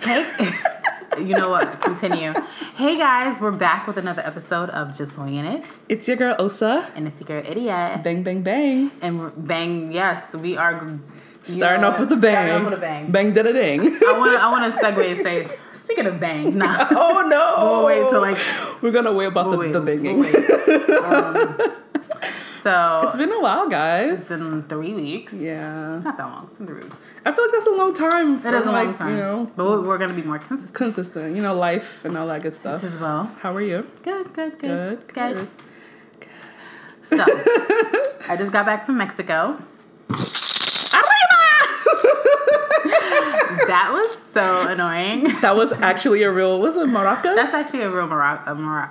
Hey, you know what? Continue. Hey guys, we're back with another episode of Just Winging It. It's your girl Osa, and it's your girl Idiot. Bang, bang, bang, and bang. Yes, we are starting off with a bang. Starting off with a bang. Bang, da, da, ding. I want to segue and say, speaking of bang, nah. Oh no. We'll wait till like we're gonna wait about the banging. So it's been a while, guys. It's been 3 weeks. Yeah. Not that long. It's been 3 weeks. I feel like that's a long time. It is a long time. You know, but we're going to be more consistent. You know, life and all that good stuff. As well. How are you? Good. So, I just got back from Mexico. That was so annoying. That was actually a real... Was it maraca? That's actually a real maraca.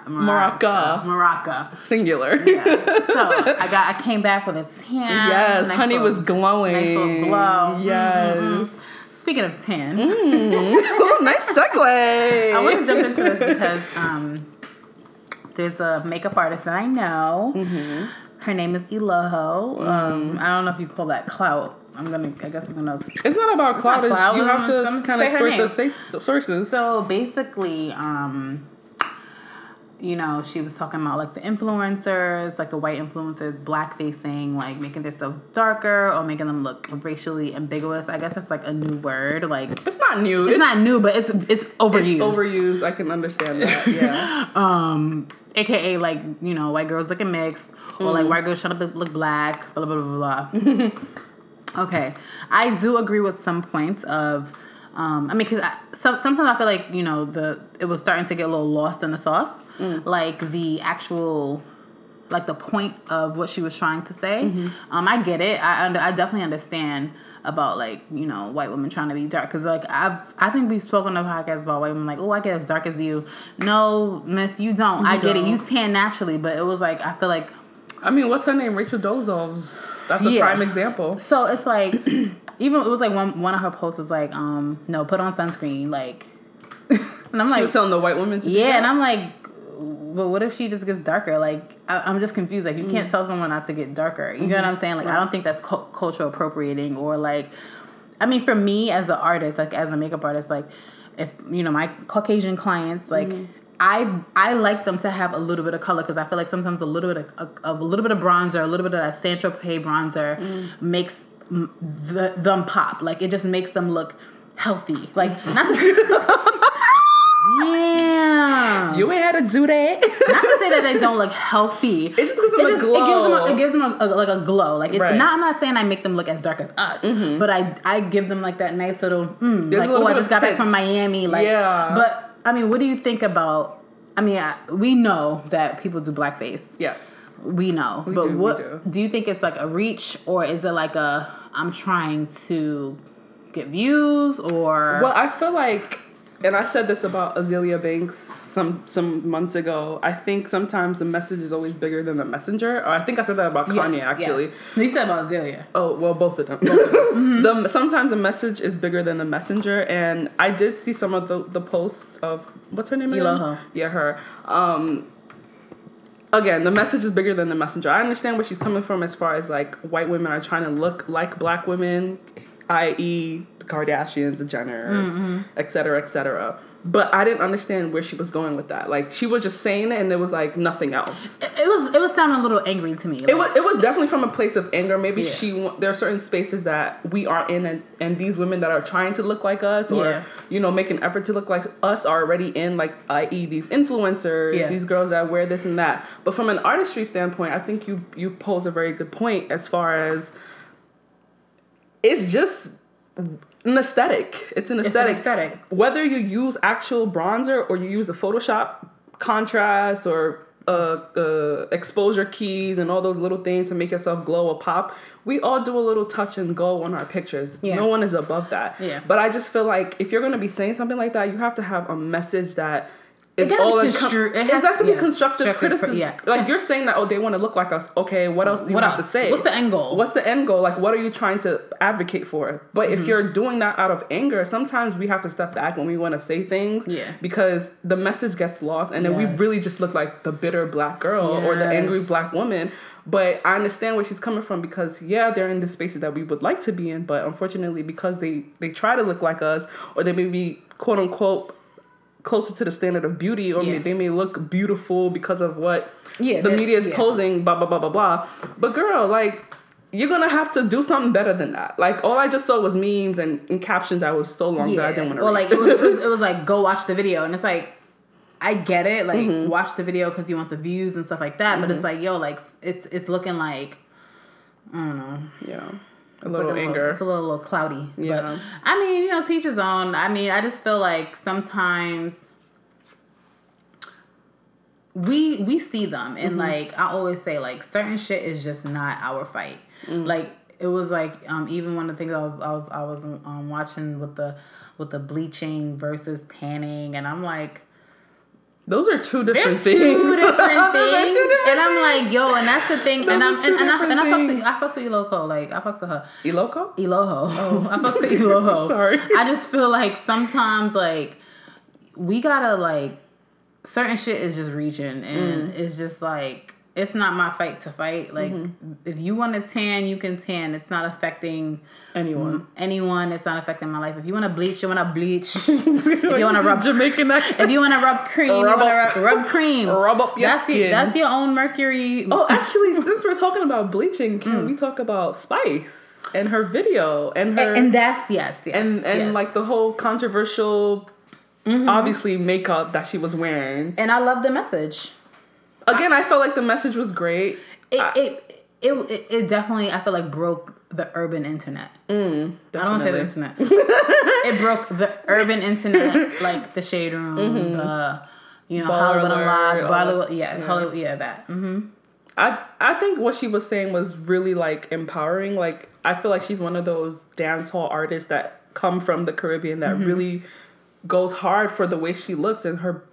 Maraca. Singular. Yeah. So I came back with a tan. Yes, honey was glowing. Nice little glow. Yes. Mm-hmm. Speaking of tan. Nice segue. I want to jump into this because there's a makeup artist that I know. Mm-hmm. Her name is Eloho. Mm-hmm. I don't know if you call that clout. I guess I'm gonna. It's not about clout. You have to kind of sort the sources. So basically, you know, she was talking about like the influencers, like the white influencers, black facing, like making themselves darker or making them look racially ambiguous. I guess that's like a new word. Like it's not new. It's not new, but it's overused. It's overused. I can understand that. Yeah. AKA like, you know, white girls looking mixed or like white girls trying to look black. Blah blah blah blah. Okay, I do agree with some points of, I mean, because sometimes I feel like, you know, it was starting to get a little lost in the sauce. Mm. Like, the actual, like, the point of what she was trying to say. Mm-hmm. I get it. I definitely understand about, like, you know, white women trying to be dark. Because, like, I think we've spoken on the podcast about white women, like, oh, I get as dark as you. No, miss, you don't. I get it. You tan naturally. But it was, like, I feel like... I mean, what's her name? Rachel Dozo's. That's a prime example. So it's like, even it was like one of her posts was like, no, put on sunscreen, like, and I'm like, she was telling the white women to do that? And I'm like, well, what if she just gets darker? Like, I'm just confused. Like, you can't tell someone not to get darker. You know what I'm saying? Like, I don't think that's cultural appropriating or like, I mean, for me as an artist, like as a makeup artist, like if you know my Caucasian clients, like. I like them to have a little bit of color because I feel like sometimes a little bit of bronzer, a little bit of that Saint-Tropez bronzer makes them pop. Like, it just makes them look healthy. Like, not to... Damn. You ain't had to do that. Not to say that they don't look healthy. It just gives them a glow. It gives them a glow. Like, right. I'm not saying I make them look as dark as us, but I give them, like, that nice little, like, oh, I just got back from Miami. Like, yeah. But... I mean, what do you think about... I mean, we know that people do blackface. Yes. We know. Do you think it's like a reach or is it like a... I'm trying to get views or... Well, I feel like... And I said this about Azealia Banks some months ago. I think sometimes the message is always bigger than the messenger. Or I think I said that about Kanye, actually. Yes. You said about Azealia. Oh, well, both of them. Sometimes the message is bigger than the messenger. And I did see some of the posts of... What's her name again? Eloho. Yeah, her. Again, the message is bigger than the messenger. I understand where she's coming from as far as, like, white women are trying to look like black women... i.e. the Kardashians, the Jenners, et cetera, et cetera. But I didn't understand where she was going with that. Like, she was just saying it and there was, like, nothing else. It was sounding a little angry to me. Like, it was definitely from a place of anger. Maybe there are certain spaces that we are in and these women that are trying to look like us or, you know, make an effort to look like us are already in, like, i.e. these influencers, these girls that wear this and that. But from an artistry standpoint, I think you pose a very good point as far as it's just an aesthetic. It's an aesthetic. Whether you use actual bronzer or you use a Photoshop contrast or exposure keys and all those little things to make yourself glow or pop, we all do a little touch and go on our pictures. Yeah. No one is above that. Yeah. But I just feel like if you're going to be saying something like that, you have to have a message that... It's all it has to be constructive criticism. Like, you're saying that, oh, they want to look like us. Okay, what else do you have to say? What's the end goal? Like, what are you trying to advocate for? But if you're doing that out of anger, sometimes we have to step back when we want to say things because the message gets lost and then we really just look like the bitter black girl or the angry black woman But I understand where she's coming from because, yeah, they're in the spaces that we would like to be in. But unfortunately, because they try to look like us, or they may be, quote unquote, closer to the standard of beauty, or they may look beautiful because of what the media is posing, blah, blah, blah, blah, blah. But girl, like, you're going to have to do something better than that. Like, all I just saw was memes and captions that was so long that I didn't want to read. Well, like, it was like, go watch the video. And it's like, I get it, like, watch the video because you want the views and stuff like that, but it's like, yo, like, it's looking like, I don't know. Yeah. It's a little cloudy. Yeah. But, I mean, you know, teach his own. I mean, I just feel like sometimes we see them, and, like, I always say, like, certain shit is just not our fight. Mm-hmm. Like, it was like, even one of the things I was watching with the bleaching versus tanning, and I'm like, those are two different things. And I'm like, yo, and that's the thing. I fucks with Eloho. Like, I fucks with her. Eloho? Eloho. Oh, I fucks with Eloho. Sorry. I just feel like sometimes, like, we gotta, like, certain shit is just reaching. And it's just, like, it's not my fight to fight. Like, if you want to tan, you can tan. It's not affecting anyone. It's not affecting my life. If you want to bleach, you want to bleach. If you want to rub Jamaican accent. If you want to rub cream, you want to rub cream. Rub up your skin. That's your own mercury. Oh, actually, since we're talking about bleaching, can we talk about Spice? And her video. And that's, yes. Like, the whole controversial, obviously, makeup that she was wearing. And I love the message. Again, I felt like the message was great. It definitely, I feel like, broke the urban internet. I don't say the internet. It broke the urban internet, like the Shade Room, the, you know, Hollywood Unlocked, Hollywood, that. I think what she was saying was really, like, empowering. Like, I feel like she's one of those dancehall artists that come from the Caribbean that really goes hard for the way she looks and her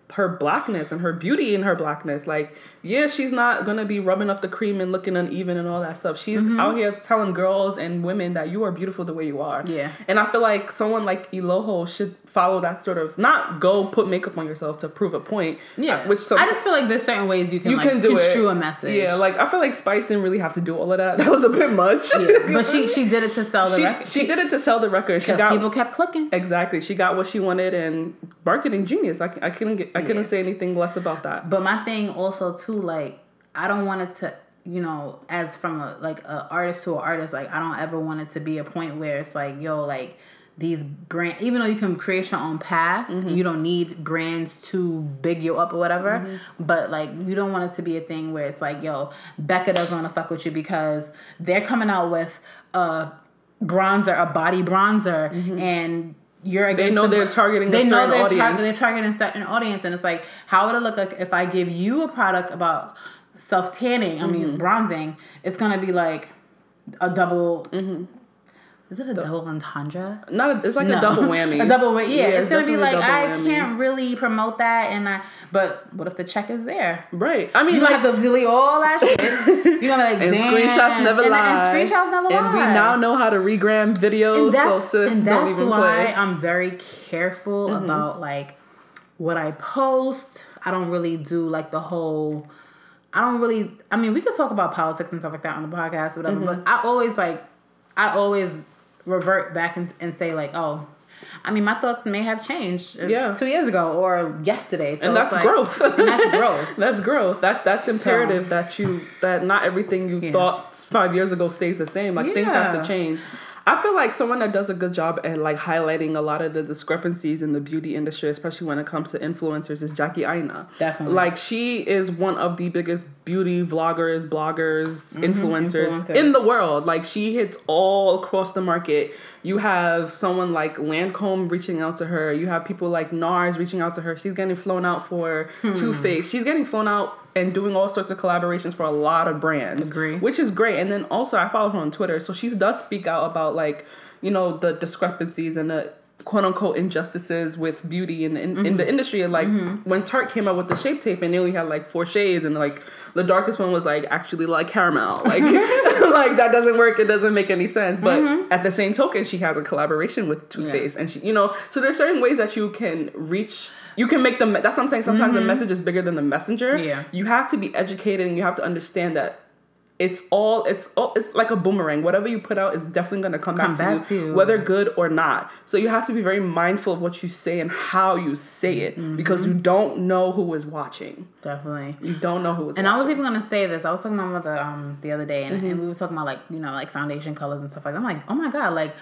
blackness and her beauty in her blackness. Like, yeah, she's not gonna be rubbing up the cream and looking uneven and all that stuff. She's out here telling girls and women that you are beautiful the way you are. Yeah. And I feel like someone like Eloho should follow that sort of, not go put makeup on yourself to prove a point. Yeah. Which I just feel like there's certain ways you can construe a message. Yeah. Like, I feel like Spice didn't really have to do all of that. That was a bit much. Yeah. But she did it to sell the record. She did it to sell the record. Because people kept clicking. Exactly. She got what she wanted, and marketing genius. I couldn't say anything less about that. But my thing also too, like, I don't want it to, you know, as from a, like, an artist to an artist, like, I don't ever want it to be a point where it's like, yo, like, these brands, even though you can create your own path, you don't need brands to big you up or whatever, but, like, you don't want it to be a thing where it's like, yo, Becca doesn't want to fuck with you because they're coming out with a bronzer, a body bronzer, and they're targeting a certain audience, and it's like, how would it look like if I give you a product about self tanning? I mean, bronzing. It's gonna be like a double. Is it a double entendre? A double whammy. A double whammy. Yeah, it's gonna be like, I can't really promote that, but what if the check is there? Right. I mean, you have to delete all that shit. You're gonna be like, damn. And screenshots never lie. And we now know how to regram videos. And that's why I'm very careful about, like, what I post. I don't really do, like, the whole. I mean, we could talk about politics and stuff like that on the podcast or whatever, but I always revert back and say, like, oh, I mean, my thoughts may have changed 2 years ago or yesterday. So that's growth. And that's growth. That's growth. That's imperative that not everything you thought 5 years ago stays the same. Like, things have to change. I feel like someone that does a good job at, like, highlighting a lot of the discrepancies in the beauty industry, especially when it comes to influencers, is Jackie Aina. Definitely. Like, she is one of the biggest beauty vloggers, bloggers, influencers in the world. Like, she hits all across the market. You have someone like Lancome reaching out to her. You have people like NARS reaching out to her. She's getting flown out for Too Faced. She's getting flown out and doing all sorts of collaborations for a lot of brands. Agree. Which is great. And then also, I follow her on Twitter. So she does speak out about, like, you know, the discrepancies and the quote-unquote injustices with beauty in the industry. And, like, when Tarte came out with the shape tape and they only had, like, 4 shades, and, like, the darkest one was, like, actually, like, caramel. Like, like, that doesn't work. It doesn't make any sense. But at the same token, she has a collaboration with Too Faced. And she, you know, so there's certain ways that you can reach. You can make them. That's what I'm saying. Sometimes the message is bigger than the messenger. Yeah. You have to be educated, and you have to understand that It's like a boomerang. Whatever you put out is definitely going to come back to you, whether good or not. So you have to be very mindful of what you say and how you say it, mm-hmm. because you don't know who is watching. Definitely. You don't know who is watching. And I was even going to say this. I was talking to my mother the other day, and, mm-hmm. and we were talking about, like, you know, like foundation colors and stuff like that. I'm like, oh my God, like,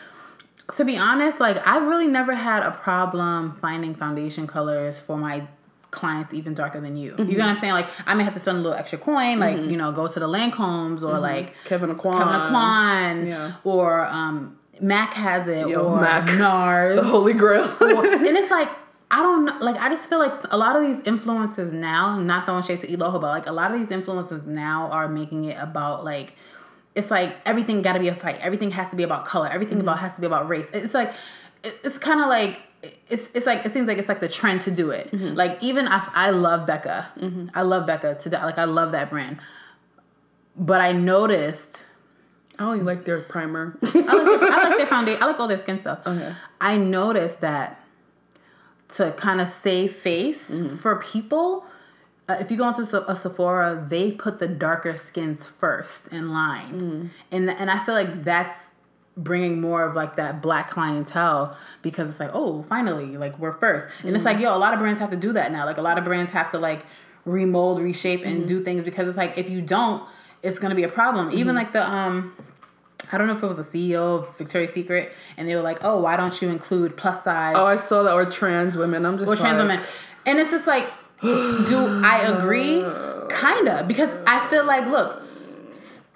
to be honest, like, I've really never had a problem finding foundation colors for my clients even darker than you. Mm-hmm. You know what I'm saying? Like, I may have to spend a little extra coin, like, mm-hmm. you know, go to the Lancomes or mm-hmm. like Kevin Aquan yeah. or MAC has it or MAC, NARS, the Holy Grail. And it's like, I don't know, like, I just feel like a lot of these influencers now, not throwing shade to Eloho, but like a lot of these influencers now are making it about, like, it's like everything got to be a fight. Everything has to be about color. Everything mm-hmm. has to be about race. It's like, it's kind of like, it's like, it seems like it's like the trend to do it. Mm-hmm. Like, even I love Becca. Mm-hmm. I love Becca to that. Like, I love that brand. But I noticed. I only like their primer. I like their foundation. I like all their skin stuff. Okay. I noticed that to kind of save face mm-hmm. for people, if you go into a Sephora, they put the darker skins first in line. Mm-hmm. And I feel like that's bringing more of like that black clientele, because it's like, oh, finally, like, we're first. And mm-hmm. it's like, yo, a lot of brands have to do that now. Like, a lot of brands have to like remold, reshape and mm-hmm. do things, because it's like, if you don't, it's going to be a problem. Mm-hmm. Even like the, I don't know if it was the CEO of Victoria's Secret, and they were like, oh, why don't you include plus size? Oh, I saw that. Or trans women. I'm just trans women. And it's just like, do I agree? Kinda. Because I feel like, look,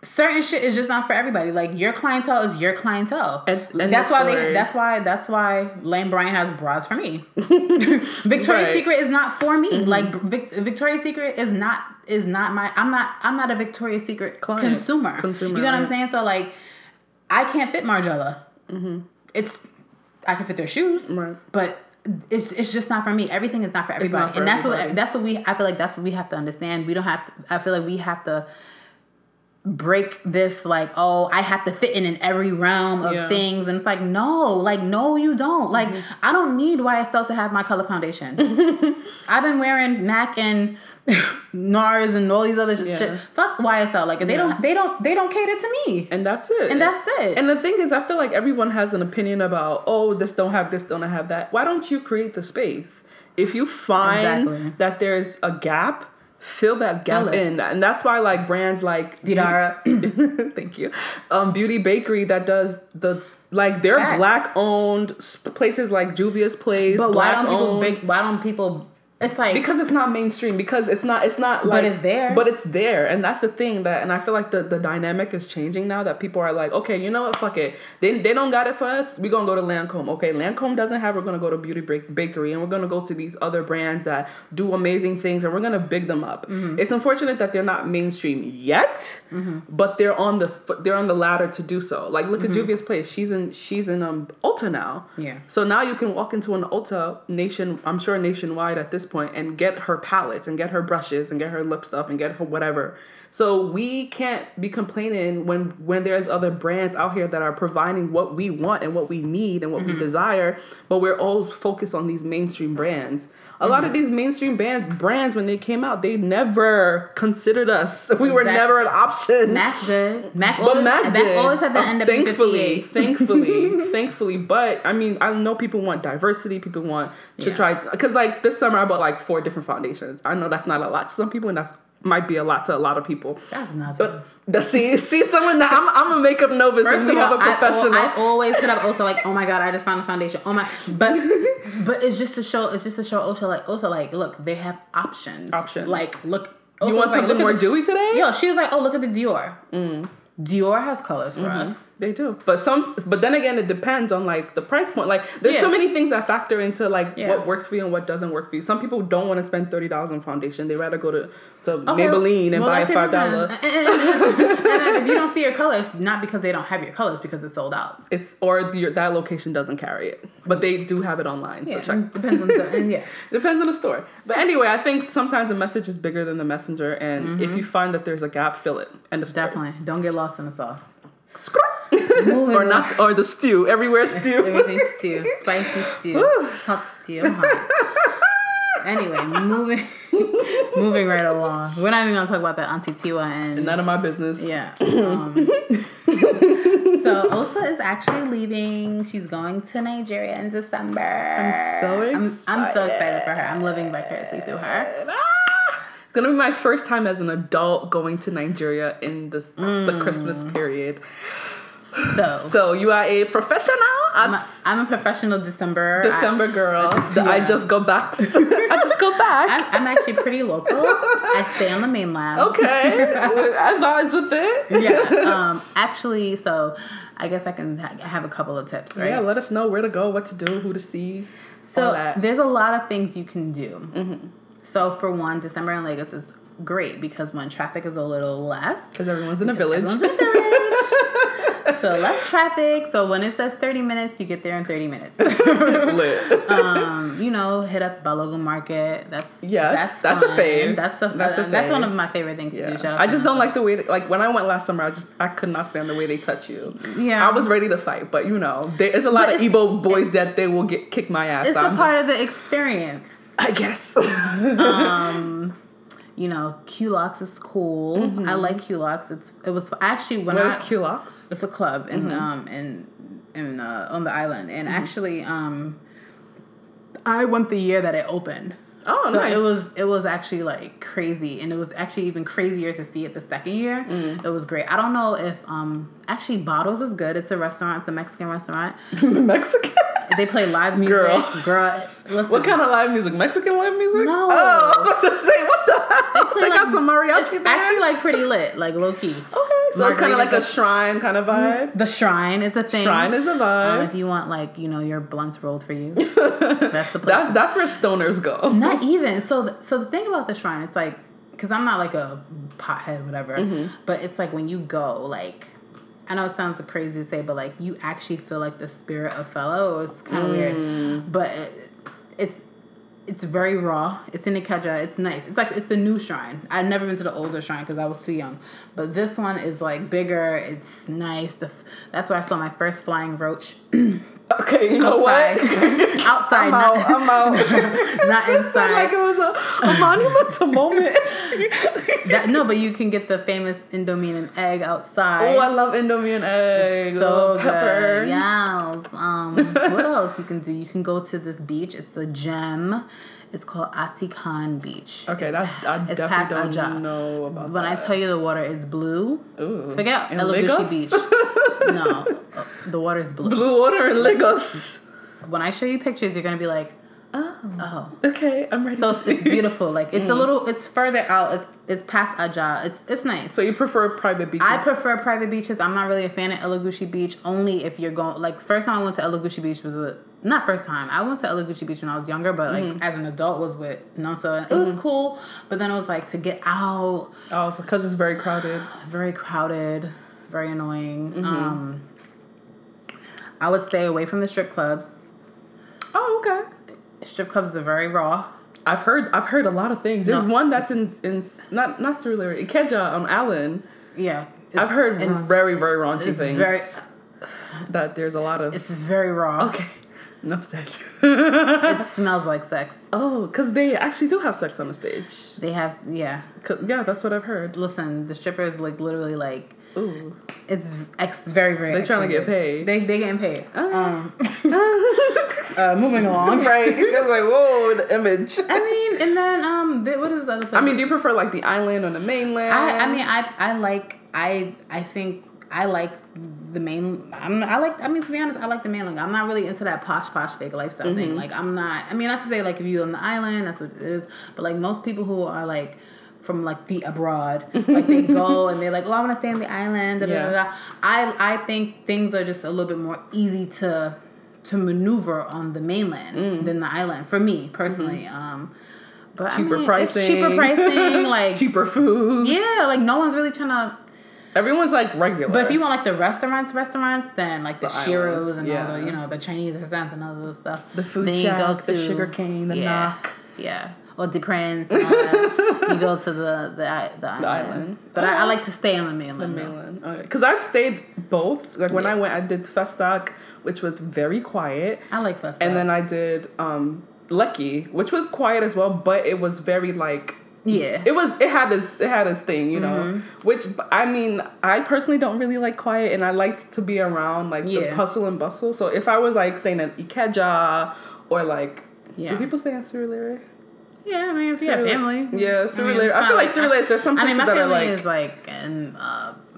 certain shit is just not for everybody. Like, your clientele is your clientele. And that's why Lane Bryant has bras for me. Victoria's right. Secret is not for me. Mm-hmm. Like, Victoria's Secret is not my. I'm not a Victoria's Secret client. Consumer. You know what I'm saying? So, like, I can't fit Margiela. Mm-hmm. I can fit their shoes, right. but it's just not for me. Everything is not for everybody, not for and everybody. that's what we. I feel like that's what we have to understand. We don't have. I feel like we have to break this, like, oh, I have to fit in every realm of things. And it's like, no you don't. Like, mm-hmm. I don't need YSL to have my color foundation. I've been wearing MAC and NARS and all these other shit. Fuck YSL. Like, they don't cater to me. And that's it. And the thing is, I feel like everyone has an opinion about, oh, this don't have this, don't have that. Why don't you create the space? If you find that there's a gap, fill that gap in. And that's why, like, brands like Didara, thank you, Beauty Bakery, that does the, like, they're black owned places like Juvia's Place. But why don't people? It's like, because it's not mainstream. Because it's not like. But it's there, and that's the thing that, and I feel like the dynamic is changing now. That people are like, okay, you know what, fuck it. They don't got it for us. We're gonna go to Lancome. Okay, Lancome doesn't have. We're gonna go to Beauty Bakery, and we're gonna go to these other brands that do amazing things, and we're gonna big them up. Mm-hmm. It's unfortunate that they're not mainstream yet, mm-hmm. but they're on the ladder to do so. Like, look mm-hmm. at Juvia's Place. She's in Ulta now. Yeah. So now you can walk into an Ulta nationwide at this point and get her palettes and get her brushes and get her lip stuff and get her whatever. So we can't be complaining when there's other brands out here that are providing what we want and what we need and what mm-hmm. we desire, but we're all focused on these mainstream brands. A lot of these mainstream brands, when they came out, they never considered us. We were never an option. Mac always had the end of 58. Thankfully. But, I mean, I know people want diversity. People want to try. Because, like, this summer I bought, like, 4 different foundations. I know that's not a lot to some people, and that's might be a lot to a lot of people. That's nothing. But see someone that I'm a makeup novice. First and we have a professional. I always could have also like, oh my God, I just found a foundation. Oh my, but it's just to show Ulta, like, look, they have options. Like, look, Ulta, you want something like, more dewy today? Yo, she was like, oh, look at the Dior. Mm. Dior has colors for mm-hmm. us. They do. But then again, it depends on, like, the price point. Like, there's so many things that factor into, like, what works for you and what doesn't work for you. Some people don't want to spend $30 on foundation. They rather go to Maybelline and buy a $5. And if you don't see your colors, not because they don't have your colors, because it's sold out. It's or that location doesn't carry it. But they do have it online. Yeah, so check. Depends on the store. But anyway, I think sometimes the message is bigger than the messenger, and mm-hmm. if you find that there's a gap, fill it. End of story. Definitely. Don't get lost in the sauce. or the stew. Everywhere stew. Everything's stew. Spicy stew. Hot stew. Anyway, moving right along. We're not even going to talk about that Auntie Tiwa and... None of my business. Yeah. So Osa is actually leaving. She's going to Nigeria in December. I'm so excited for her. I'm living vicariously through her. It's going to be my first time as an adult going to Nigeria in the Christmas period. So you are a professional? I'm a professional December girl. Yeah. I just go back. I'm actually pretty local. I stay on the mainland. Okay. I vibes with it. Yeah. Actually, so I guess I can have a couple of tips, right? Yeah, let us know where to go, what to do, who to see, all that. So there's a lot of things you can do. Mm-hmm. So for one, December in Lagos is great because when traffic is a little less. Because everyone's in a village. So less traffic. So when it says 30 minutes, you get there in 30 minutes. Lit. Hit up Balogun Market. That's fun. A fave. That's a fave. That's one of my favorite things to do. Shout out I just don't like the way when I went last summer, I could not stand the way they touch you. Yeah. I was ready to fight, but there's a lot of Igbo boys that they will kick my ass. It's a part of the experience, I guess. Qlox is cool. Mm-hmm. I like Qlox. It was actually when Where's Qlox? It's a club in mm-hmm. On the island. And mm-hmm. actually, I went the year that it opened. Oh, so nice. It was actually like crazy, and it was actually even crazier to see it the second year. Mm. It was great. I don't know if actually Bottles is good. It's a restaurant. It's a Mexican restaurant. Mexican. They play live music. Girl, listen. What kind of live music? Mexican live music? No. Oh, I was about to say, what the hell? They got some mariachi. It's bands. Actually like pretty lit, like low key. Okay. So it's kind of like a shrine kind of vibe. The shrine is a thing. Shrine is a vibe. If you want your blunts rolled for you, that's the place. That's where stoners go. Not even. So the thing about the shrine, it's like, because I'm not like a pothead, whatever, mm-hmm. but it's like when you go, like, I know it sounds crazy to say, but like you actually feel like the spirit of fellow. It's kind of weird, but it's very raw. It's in Ikeja. It's nice. It's like, it's the new shrine. I've never been to the older shrine because I was too young. But this one is like bigger. It's nice. That's where I saw my first flying roach. Okay, you know what? Outside. I'm out. Not inside. It like it was a monumental moment. But you can get the famous Indomie and egg outside. Oh, I love Indomie and egg. It's so pepper. Good. Yes. What else you can do? You can go to this beach. It's a gem. It's called Atikan Beach. Okay, I definitely don't know about when that. When I tell you the water is blue, ooh, forget Elegushi Beach. No, the water is blue. Blue water in Lagos. When I show you pictures, you're gonna be like, oh, okay, I'm ready. So it's beautiful. Like it's a little, it's further out. It's past Aja. It's nice. So you prefer private beaches? I prefer private beaches. I'm not really a fan of Elegushi Beach. Only if you're going. Like first time I went to Elegushi Beach was with. Not first time. I went to Elegushi Beach when I was younger, but like as an adult was with Nonsa. It was cool, but then it was like to get out. Oh, so because it's very crowded. Very crowded. Very annoying. Mm-hmm. I would stay away from the strip clubs. Oh, okay. Strip clubs are very raw. I've heard a lot of things. There's one that's in not Surulere, Ikeja on Allen. Yeah. I've heard very, very raunchy things. That there's a lot of. It's very raw. Okay. Enough said. It smells like sex. Oh, because they actually do have sex on the stage. They have, yeah. Yeah, that's what I've heard. Listen, the strippers, like, literally, like... Ooh. It's very, very... They're trying to get paid. They're getting paid. Oh. Moving along. Right. It's like, whoa, the image. I mean, and then, what is the other thing? I mean, do you prefer, like, the island or the mainland? To be honest, I like the mainland. I'm not really into that posh fake lifestyle thing. Like, I'm not, I mean, not to say, like, if you're on the island, that's what it is. But, like, most people who are, like, from, like, the abroad, like, they go and they're like, oh, I want to stay on the island, da-da-da-da. I think things are just a little bit more easy to maneuver on the mainland than the island, for me, personally. But, cheaper pricing. It's cheaper pricing, like... cheaper food. Yeah, like, no one's really trying to... Everyone's like regular. But if you want like the restaurants, then like the shiros and all the, the Chinese restaurants and all those stuff. The food shack, the sugar cane, the knock. Yeah. Or the Prince and all that. You go to the island. But I like to stay on the mainland. The mainland. Okay. Because I've stayed both. Like when I went, I did Festac, which was very quiet. I like Festac. And then I did Lucky, which was quiet as well, but it was very like, yeah, it had this thing, you know, mm-hmm. which, I mean, I personally don't really like quiet, and I liked to be around like the hustle and bustle. So if I was like staying at Ikeja or like, do people stay at Surulere? Yeah, I mean, if you have family. Yeah, Surulere. I feel like Surulere, there's some places that are like... I mean, my family is like in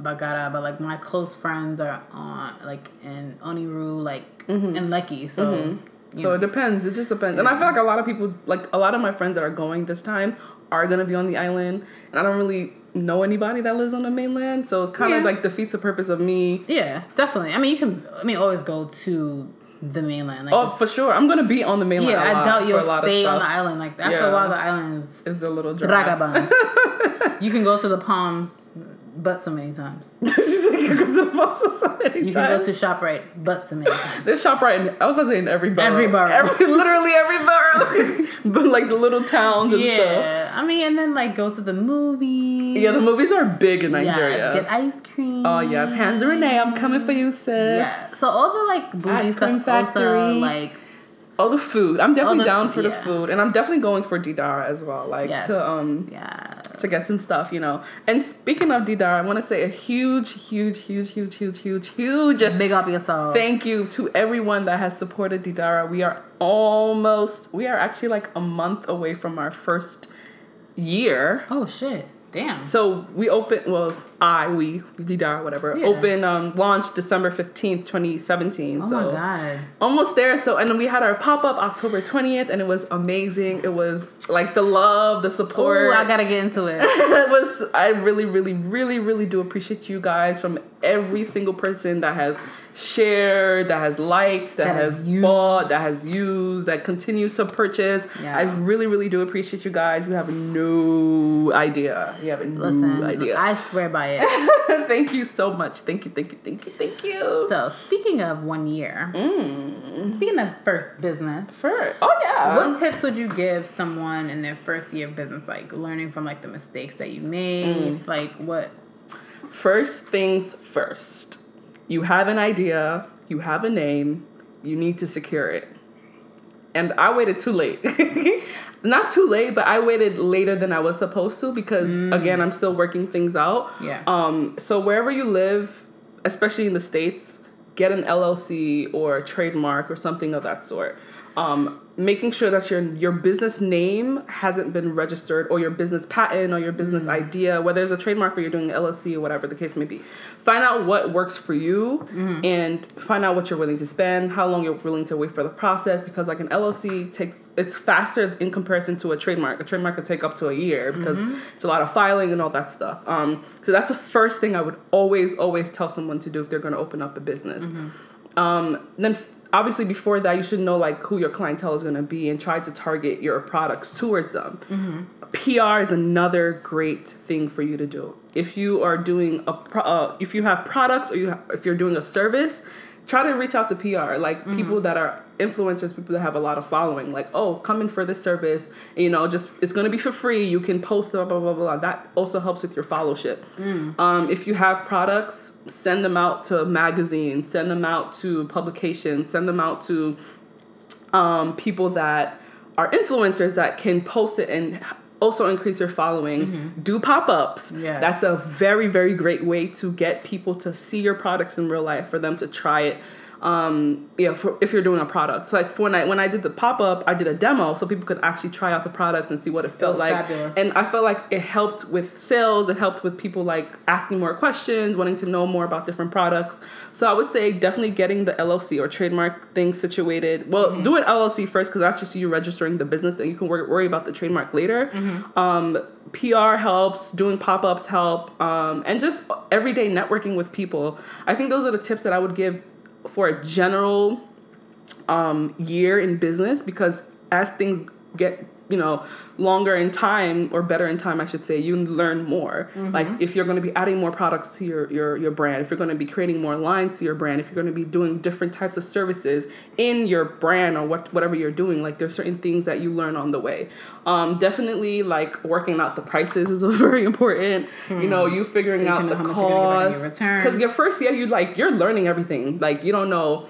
Bagara, but like my close friends are on like in Oniru, like in Lekki, so... Mm-hmm. So it depends. It just depends. Yeah. And I feel like a lot of people, like a lot of my friends that are going this time are going to be on the island. And I don't really know anybody that lives on the mainland. So it kind of like defeats the purpose of me. Yeah, definitely. I mean, you can, I mean, always go to the mainland. Like, oh, for sure. I'm going to be on the mainland. Yeah, I doubt you'll stay on the island. Like after a while, the island is a little dragabans. You can go to the Palms, but so many times. She's like, you can go to the Palms for so many times. You can go to ShopRite, but so many times. There's ShopRite in, I was about to say in every borough. Every borough. Literally every borough. But like the little towns and stuff. Yeah, I mean, and then like go to the movies. Yeah, the movies are big in Nigeria. Yes, get ice cream. Oh, yes. Hands and Renee, I'm coming for you, sis. Yeah. So all the like bougie stuff also, like... Oh, the food. I'm definitely down for the food. And I'm definitely going for Didara as well. Like, to get some stuff, you know. And speaking of Didara, I want to say a huge... Big up yourself. Thank you to everyone that has supported Didara. We are actually like a month away from our first year. Oh, shit. Damn. So we opened... Well, Didara, whatever. Yeah. Launched December 15th, 2017. Oh, so my God. Almost there. So, and then we had our pop-up October 20th, and it was amazing. It was, like, the love, the support. Oh, I gotta get into it. I really, really, really, really do appreciate you guys, from every single person that has shared, that has liked, that has bought, that has used, that continues to purchase. Yeah. I really, really do appreciate you guys. You have no idea. Listen, I swear by it. Thank you so much. Thank you. So, speaking of 1 year, speaking of first business. Oh, yeah. What tips would you give someone in their first year of business, like learning from like the mistakes that you made? Like what? First things first. You have an idea, you have a name, you need to secure it. And I waited too late. Not too late, but I waited later than I was supposed to because, again, I'm still working things out. Yeah. So wherever you live, especially in the States, get an LLC or a trademark or something of that sort. Making sure that your business name hasn't been registered, or your business patent, or your business idea, whether it's a trademark or you're doing an LLC or whatever the case may be. Find out what works for you and find out what you're willing to spend, how long you're willing to wait for the process, because like an LLC it's faster in comparison to a trademark. A trademark could take up to a year because it's a lot of filing and all that stuff. So that's the first thing I would always tell someone to do if they're going to open up a business. Then obviously, before that, you should know, like, who your clientele is going to be and try to target your products towards them. PR is another great thing for you to do. If you are doing if you have products or if you're doing a service, try to reach out to PR, like people that are influencers, people that have a lot of following. Like, oh, come in for this service, you know, just, it's going to be for free. You can post blah, blah, blah, blah. That also helps with your followership. If you have products, send them out to magazines, send them out to publications, send them out to people that are influencers that can post it and also increase your following. Do pop-ups. Yes. That's a very, very great way to get people to see your products in real life, for them to try it. If you're doing a product. So like when I did the pop-up, I did a demo so people could actually try out the products and see what it felt like. Fabulous. And I felt like it helped with sales. It helped with people like asking more questions, wanting to know more about different products. So I would say definitely getting the LLC or trademark thing situated. Well, do an LLC first, because that's just you registering the business, then you can worry about the trademark later. PR helps, doing pop-ups help, and just everyday networking with people. I think those are the tips that I would give for a general year in business, because as things get, you know, longer in time, or better in time, I should say, you learn more. Like if you're going to be adding more products to your brand, if you're going to be creating more lines to your brand, if you're going to be doing different types of services in your brand, or whatever you're doing, like there's certain things that you learn on the way. Definitely like working out the prices is very important. You know, you figuring out the cost, because your first year you're learning everything. Like you don't know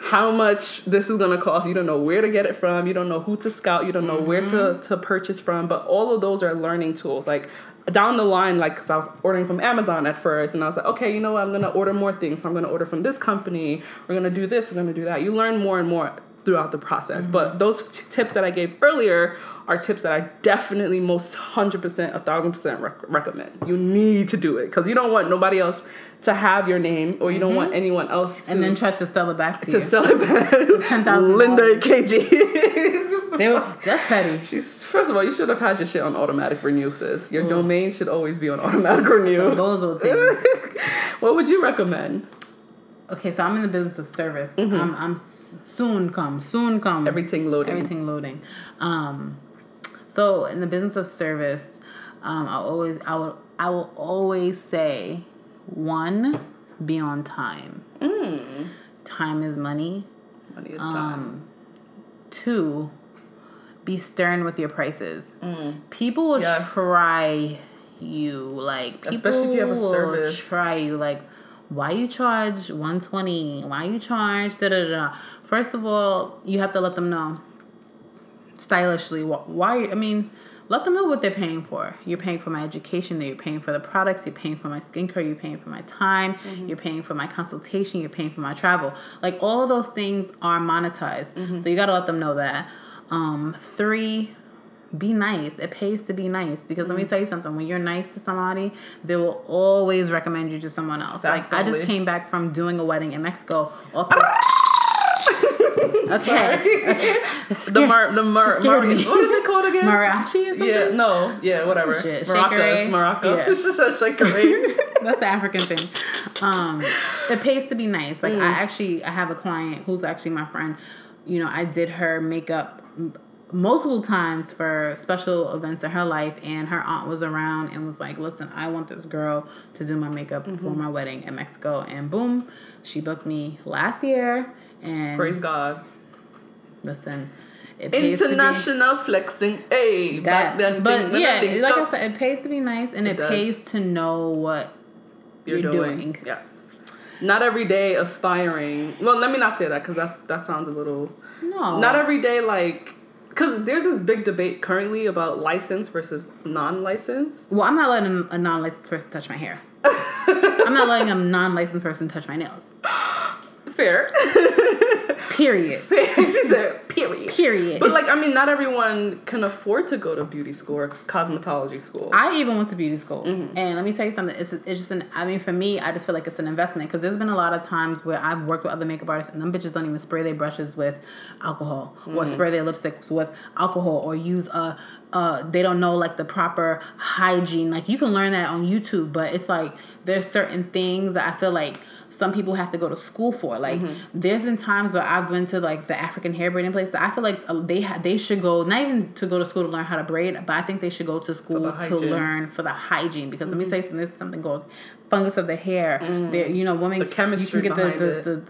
how much this is going to cost. You don't know where to get it from. You don't know who to scout. You don't know where to purchase from. But all of those are learning tools. Like, down the line, like, because I was ordering from Amazon at first, and I was like, okay, you know what? I'm going to order more things. So I'm going to order from this company. We're going to do this. We're going to do that. You learn more and more throughout the process. But those tips that I gave earlier are tips that I definitely most 100%, 1,000% recommend. You need to do it because you don't want nobody else to have your name, or you don't want anyone else to... And then try to sell it back to you. To sell it back. $10,000. Linda Ikeja. That's petty. First of all, you should have had your shit on automatic renew, sis. Your domain should always be on automatic renew. What would you recommend? Okay, so I'm in the business of service. I'm soon come. Everything loading. So in the business of service, I will always say, one, be on time. Time is money. Money is time. Two, be stern with your prices. People will try you, like, people, especially if you have a service, will try you, like, why you charge $120? Why you charge da-da-da? First of all, you have to let them know stylishly why. I mean, let them know what they're paying for. You're paying for my education. You're paying for the products. You're paying for my skincare. You're paying for my time. You're paying for my consultation. You're paying for my travel. Like, all of those things are monetized. So you got to let them know that. Three, be nice. It pays to be nice, because let me tell you something. When you're nice to somebody, they will always recommend you to someone else. Exactly. Like, I just came back from doing a wedding in Mexico. Okay. The what is it called again? Marachi or something? Yeah, no. Yeah, whatever. Maracas. Maraca. Yeah. It's just a shakeray. That's the African thing. It pays to be nice. Like, I have a client who's actually my friend. You know, I did her makeup multiple times for special events in her life, and her aunt was around and was like, listen, I want this girl to do my makeup for my wedding in Mexico. And boom, she booked me last year. And praise God. Listen, it pays international to be, flexing. Hey, that, back then, but yeah, like I said, it pays to be nice, and it pays to know what you're doing. Yes, not every day aspiring. Well, let me not say that, because that sounds a little no. Not every day, like. Because there's this big debate currently about licensed versus non-licensed. Well, I'm not letting a non-licensed person touch my hair. I'm not letting a non-licensed person touch my nails. Fair. Period. Fair. She said, period. Period. But, like, I mean, not everyone can afford to go to beauty school or cosmetology school. I even went to beauty school. And let me tell you something. It's just I mean, for me, I just feel like it's an investment. Because there's been a lot of times where I've worked with other makeup artists, and them bitches don't even spray their brushes with alcohol. Or spray their lipsticks with alcohol. Or use they don't know, like, the proper hygiene. Like, you can learn that on YouTube. But it's like, there's certain things that I feel like some people have to go to school for. Like, there's been times where I've been to, like, the African hair braiding place. I feel like they should go, not even to go to school to learn how to braid, but I think they should go to school to learn for the hygiene. Because let me tell you something, there's something called fungus of the hair. You know, women, the chemistry, you can get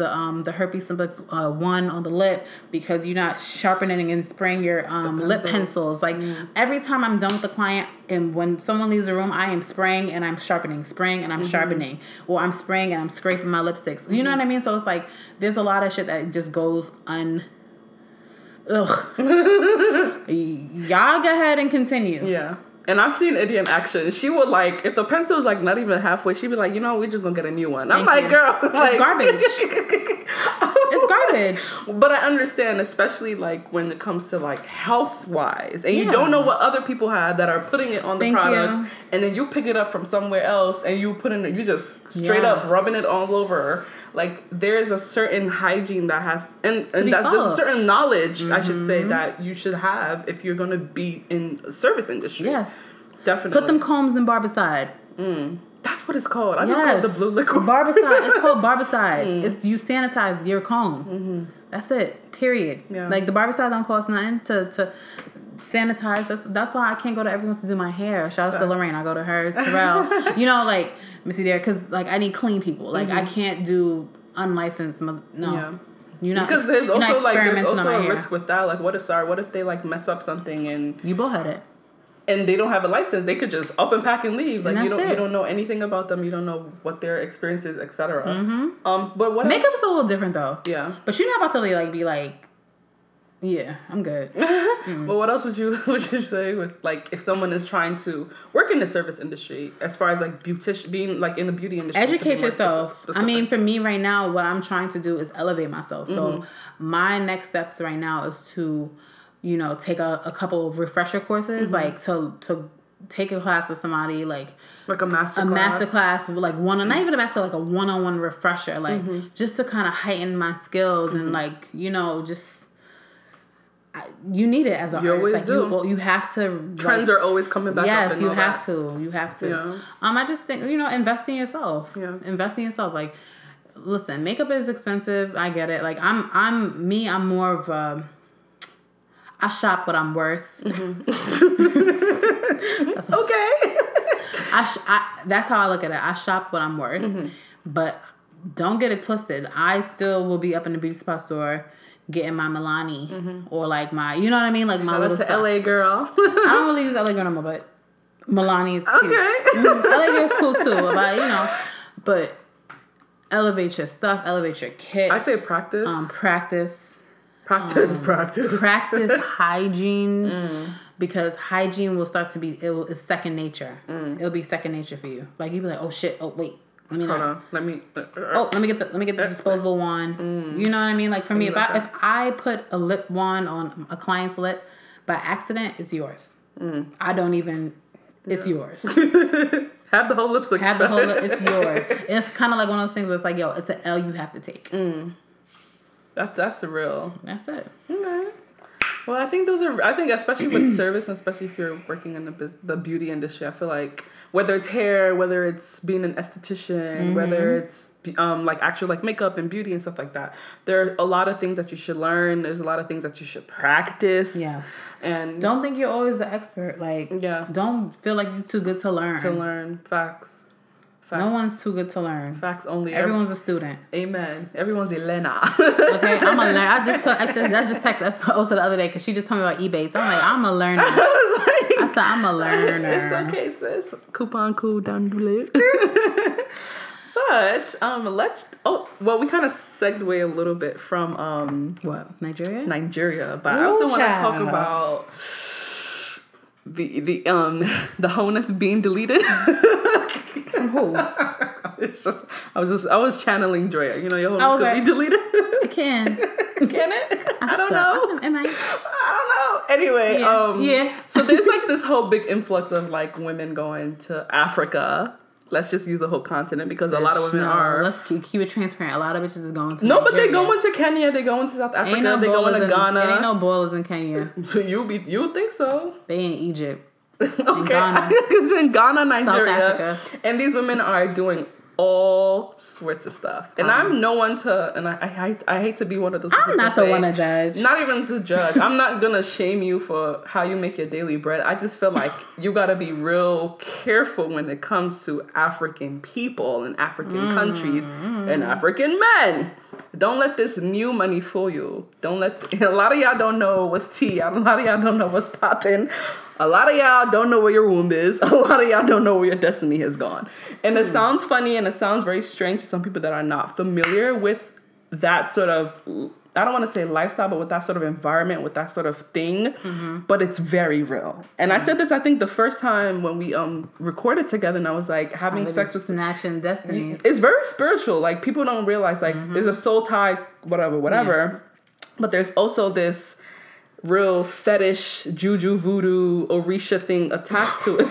the herpes simplex 1 on the lip because you're not sharpening and spraying your lip pencils. Like, every time I'm done with the client, and when someone leaves the room, I am spraying and I'm sharpening, or I'm spraying and I'm scraping my lipsticks. You know what I mean? So it's like, there's a lot of shit that just goes y'all go ahead and continue. Yeah. And I've seen India in action. She would, like, if the pencil was, like, not even halfway, she'd be like, you know, we're just going to get a new one. I'm like, girl. It's like, garbage. It's garbage. But I understand, especially, like, when it comes to, like, health-wise. And you don't know what other people have that are putting it on the products. And then you pick it up from somewhere else, and you put in it, you just straight up rubbing it all over. Like, there is a certain hygiene that has... And that's just a certain knowledge, I should say, that you should have if you're going to be in a service industry. Yes. Definitely. Put them combs in barbicide. That's what it's called. I just called it the blue liquid. Barbicide. It's called barbicide. It's, you sanitize your combs. That's it. Period. Yeah. Like, the barbicide don't cost nothing to sanitize. That's why I can't go to everyone to do my hair. Shout out to Lorraine. I go to her, Terrell. You know, like... Missy there, because, like, I need clean people. Like, I can't do unlicensed. You're not, because there's also, like, there's also a risk with that. Like, what if they, like, mess up something and you bullhead it? and they don't have a license, they could just up and pack and leave. Like, and you don't know anything about them. You don't know what their experience is, etc. Mm-hmm. But what makeup's a little different though. Yeah, but you're not about to be like, yeah, I'm good. Mm. But what else would you say with if someone is trying to work in the service industry as far as being in the beauty industry? Educate yourself. I mean, for me right now, what I'm trying to do is elevate myself. Mm-hmm. So my next steps right now is to, take a couple of refresher courses, mm-hmm. to take a class with somebody like a master class. A one-on-one refresher, mm-hmm. just to kind of heighten my skills, mm-hmm. and you need it as an artist. You have to. Trends are always coming back. Yes, up, you have to. Yeah. I just think invest in yourself. Yeah, invest in yourself. Listen, makeup is expensive. I get it. I'm more of a. I shop what I'm worth. Mm-hmm. That's how I look at it. I shop what I'm worth, mm-hmm. but don't get it twisted. I still will be up in the beauty supply store. Getting my Milani, mm-hmm. or my, my shout little to stuff. LA Girl. I don't really use LA Girl no more, but Milani is cute. Okay, LA Girl is cool too. But elevate your stuff, elevate your kit. I say practice, practice hygiene, because hygiene will start to be it's second nature. Mm. It'll be second nature for you. You'll be like, oh shit, oh wait. Let me get the disposable wand. Mm. You know what I mean? For me, if I put a lip wand on a client's lip by accident, it's yours. Mm. It's yours. Have the whole lipstick. It's yours. It's kind of one of those things where it's it's an L you have to take. Mm. That's real. That's it. Okay. Well, I think especially with service, and especially if you're working in the beauty industry, I feel like whether it's hair, whether it's being an esthetician, mm-hmm. whether it's actual makeup and beauty and stuff like that, there are a lot of things that you should learn. There's a lot of things that you should practice. Yeah. And don't think you're always the expert. Don't feel like you're too good to learn. Facts. No one's too good to learn. Facts only. Everyone's a student. Amen. Everyone's Elena. Okay, I'm a learner. I just texted Osa the other day because she just told me about eBay. So I'm I'm a learner. I said, I'm a learner. It's okay, sis. Coupon code down the list. But we kind of segued a little bit from what? Nigeria. But I also want to talk about the honus being deleted. From who? I was channeling Drea. Your honus could be deleted. It can. Can it? I don't know. Am I? I don't know. Anyway, yeah. So there's this whole big influx of women going to Africa. Let's just use the whole continent because a lot of women are. Let's keep it transparent. A lot of bitches is going to. No, Nigeria. But they're going to Kenya. They're going to South Africa. They going to Ghana. There ain't no boilers in Kenya. So you think so? They in Egypt. Okay, because in Ghana, Nigeria, and these women are doing all sorts of stuff, and I'm no one to, and I hate to be one of those. I'm not the one to judge. Not even to judge. I'm not gonna shame you for how you make your daily bread. I just feel like you gotta be real careful when it comes to African people and African countries and African men. Don't let this new money fool you. A lot of y'all don't know what's tea. A lot of y'all don't know what's popping. A lot of y'all don't know where your womb is. A lot of y'all don't know where your destiny has gone. And it sounds funny and it sounds very strange to some people that are not familiar with that sort of, I don't want to say lifestyle, but with that sort of environment, with that sort of thing. Mm-hmm. But it's very real. And I said this, I think, the first time when we recorded together, and I was like, having sex with snatching destinies. It's very spiritual. People don't realize, mm-hmm. there's a soul tie, whatever. Yeah. But there's also this real fetish, juju, voodoo, Orisha thing attached to it.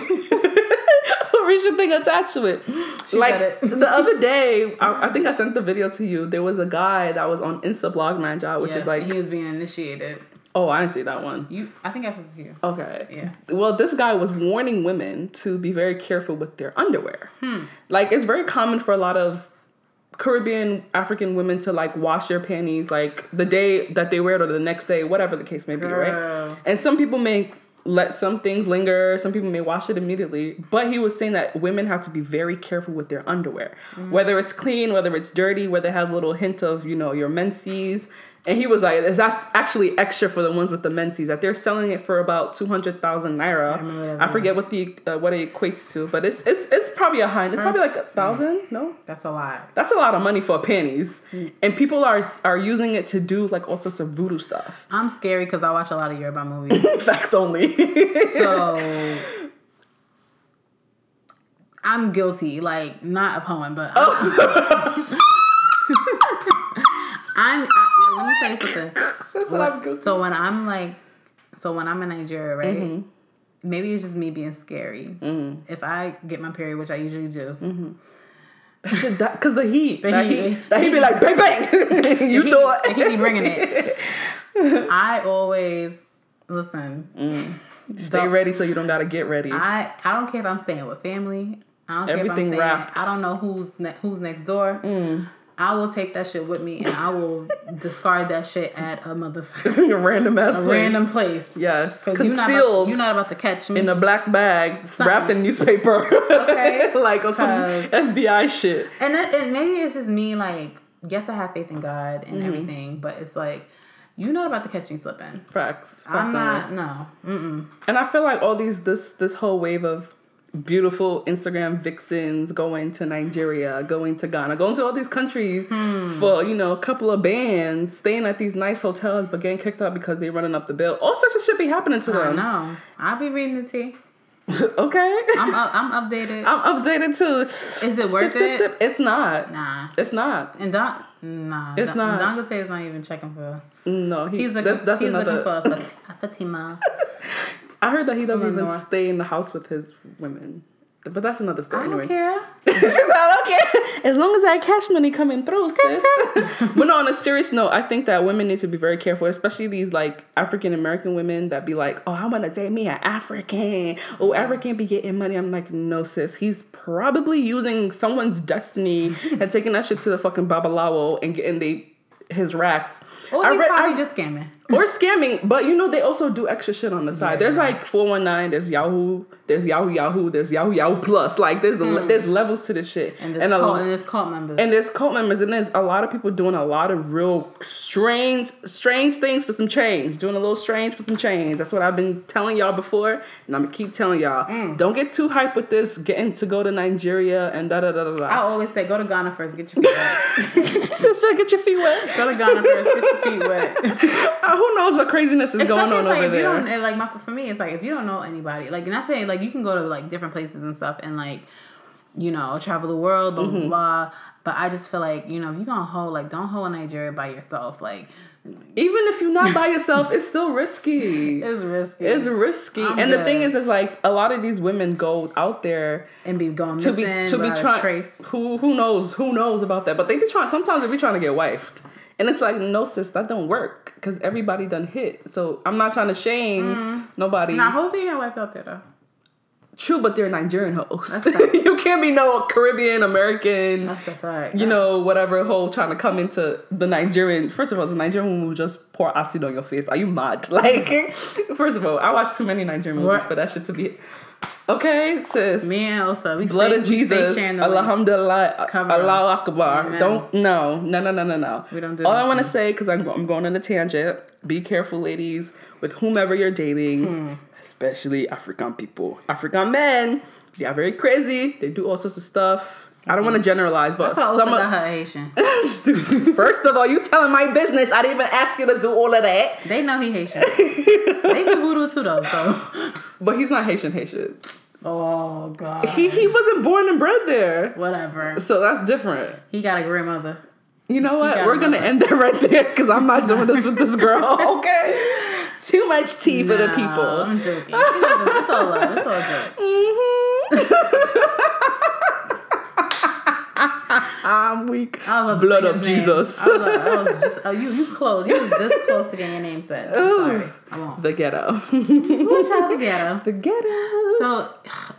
She said it. The other day, I think I sent the video to you. There was a guy that was on Instablog Najee, which is he was being initiated. Oh, I didn't see that one. I think I sent it to you. Okay. Yeah. Well, this guy was warning women to be very careful with their underwear. It's very common for a lot of Caribbean African women to wash their panties the day that they wear it or the next day, whatever the case may be, right? And some people may let some things linger, some people may wash it immediately, but he was saying that women have to be very careful with their underwear, whether it's clean, whether it's dirty, whether it has a little hint of your menses And he was like, that's actually extra for the ones with the menses, that they're selling it for about 200,000 naira. I forget what the what it equates to, but it's probably a high. It's probably like 1,000. No, that's a lot. That's a lot of money for panties, and people are using it to do like all sorts of voodoo stuff. I'm scary because I watch a lot of Yoruba movies. Facts only. So I'm guilty, like not a poem, but let me tell you something. So when I'm in Nigeria, right? Mm-hmm. Maybe it's just me being scary. Mm-hmm. If I get my period, which I usually do, because mm-hmm. the heat be like bang bang. You thought he be bringing it. I always listen. Stay ready so you don't gotta get ready. I don't care if I'm staying with family. I don't care if I'm staying. Wrapped. I don't know who's next door. Mm. I will take that shit with me, and I will discard that shit at a motherfucking random place. Yes, concealed. You're not about to catch me in a black bag, wrapped in newspaper, okay? Like on some FBI shit. And maybe it's just me. Like, yes, I have faith in God and everything, but it's like, you're not about to catch me slipping. Facts. I'm not. No. Mm-mm. And I feel like all these this whole wave of beautiful Instagram vixens going to Nigeria, going to Ghana, going to all these countries for, a couple of bands, staying at these nice hotels, but getting kicked out because they're running up the bill. All sorts of shit be happening to them. I know. I'll be reading the tea. Okay. I'm updated. I'm updated too. Is it worth it? Sip. It's not. Nah. It's not. And It's not. Dangote is not even checking for. No, he's looking for a Fatima. I heard that he doesn't even stay in the house with his women. But that's another story anyway. I don't care. She's like, I don't care. As long as I cash money coming through, sis. But no, on a serious note, I think that women need to be very careful, especially these like African-American women that be like, oh, I want to date me an African. Oh, African be getting money. I'm like, no, sis. He's probably using someone's destiny and taking that shit to the fucking Babalawo and getting his racks. Or he's probably just scamming. Or scamming, but they also do extra shit on the side. Yeah, there's like 419, there's Yahoo, there's Yahoo, there's Yahoo Plus. Like there's levels to this shit. And there's cult members. And there's cult members, and there's a lot of people doing a lot of real strange things for some change. Doing a little strange for some change. That's what I've been telling y'all before, and I'm gonna keep telling y'all. Don't get too hyped with this, getting to go to Nigeria and da-da-da-da-da. I always say, go to Ghana first, get your feet wet. Sister, get your feet wet. Go to Ghana first, get your feet wet. Who knows what craziness is especially going on like over there? For me, it's like if you don't know anybody, like, not saying like you can go to like different places and stuff and like travel the world, blah blah blah. But I just feel like if you gonna hoe, like don't hoe in Nigeria by yourself. Like even if you're not by yourself, it's still risky. It's risky. The thing is like a lot of these women go out there and be going to missing, to be trying. Who knows about that? But they be trying. Sometimes they be trying to get wifed. And it's like, no, sis, that don't work because everybody done hit. So I'm not trying to shame nobody. Nah, hoes being wiped out there, though. True, but they're Nigerian hoes. You can't be no Caribbean, American, that's a fact. Whatever hoe trying to come into the Nigerian. First of all, the Nigerian woman will just pour acid on your face. Are you mad? Like, first of all, I watch too many Nigerian movies for that shit to be... Okay, sis. Me and Osa, we blood of Jesus, alhamdulillah, Allah Akbar. Amen. No. We don't do. All I want to say, because I'm going on a tangent. Be careful, ladies, with whomever you're dating, especially African people, African men. They are very crazy. They do all sorts of stuff. I don't want to generalize, but some of her Haitian. First of all, you telling my business. I didn't even ask you to do all of that. They know he Haitian. They do voodoo too, though. So, but he's not Haitian. Oh God. He wasn't born and bred there. Whatever. So that's different. He got a grandmother. You know what? We're gonna end that right there because I'm not doing this with this girl. Okay. Too much tea for the people. I'm joking. It's all love. It's all jokes. I'm weak. Blood of Jesus. I was just, you close. You was this close to getting your name said. I'm sorry. I won't. The ghetto. We'll try the ghetto. The ghetto. So,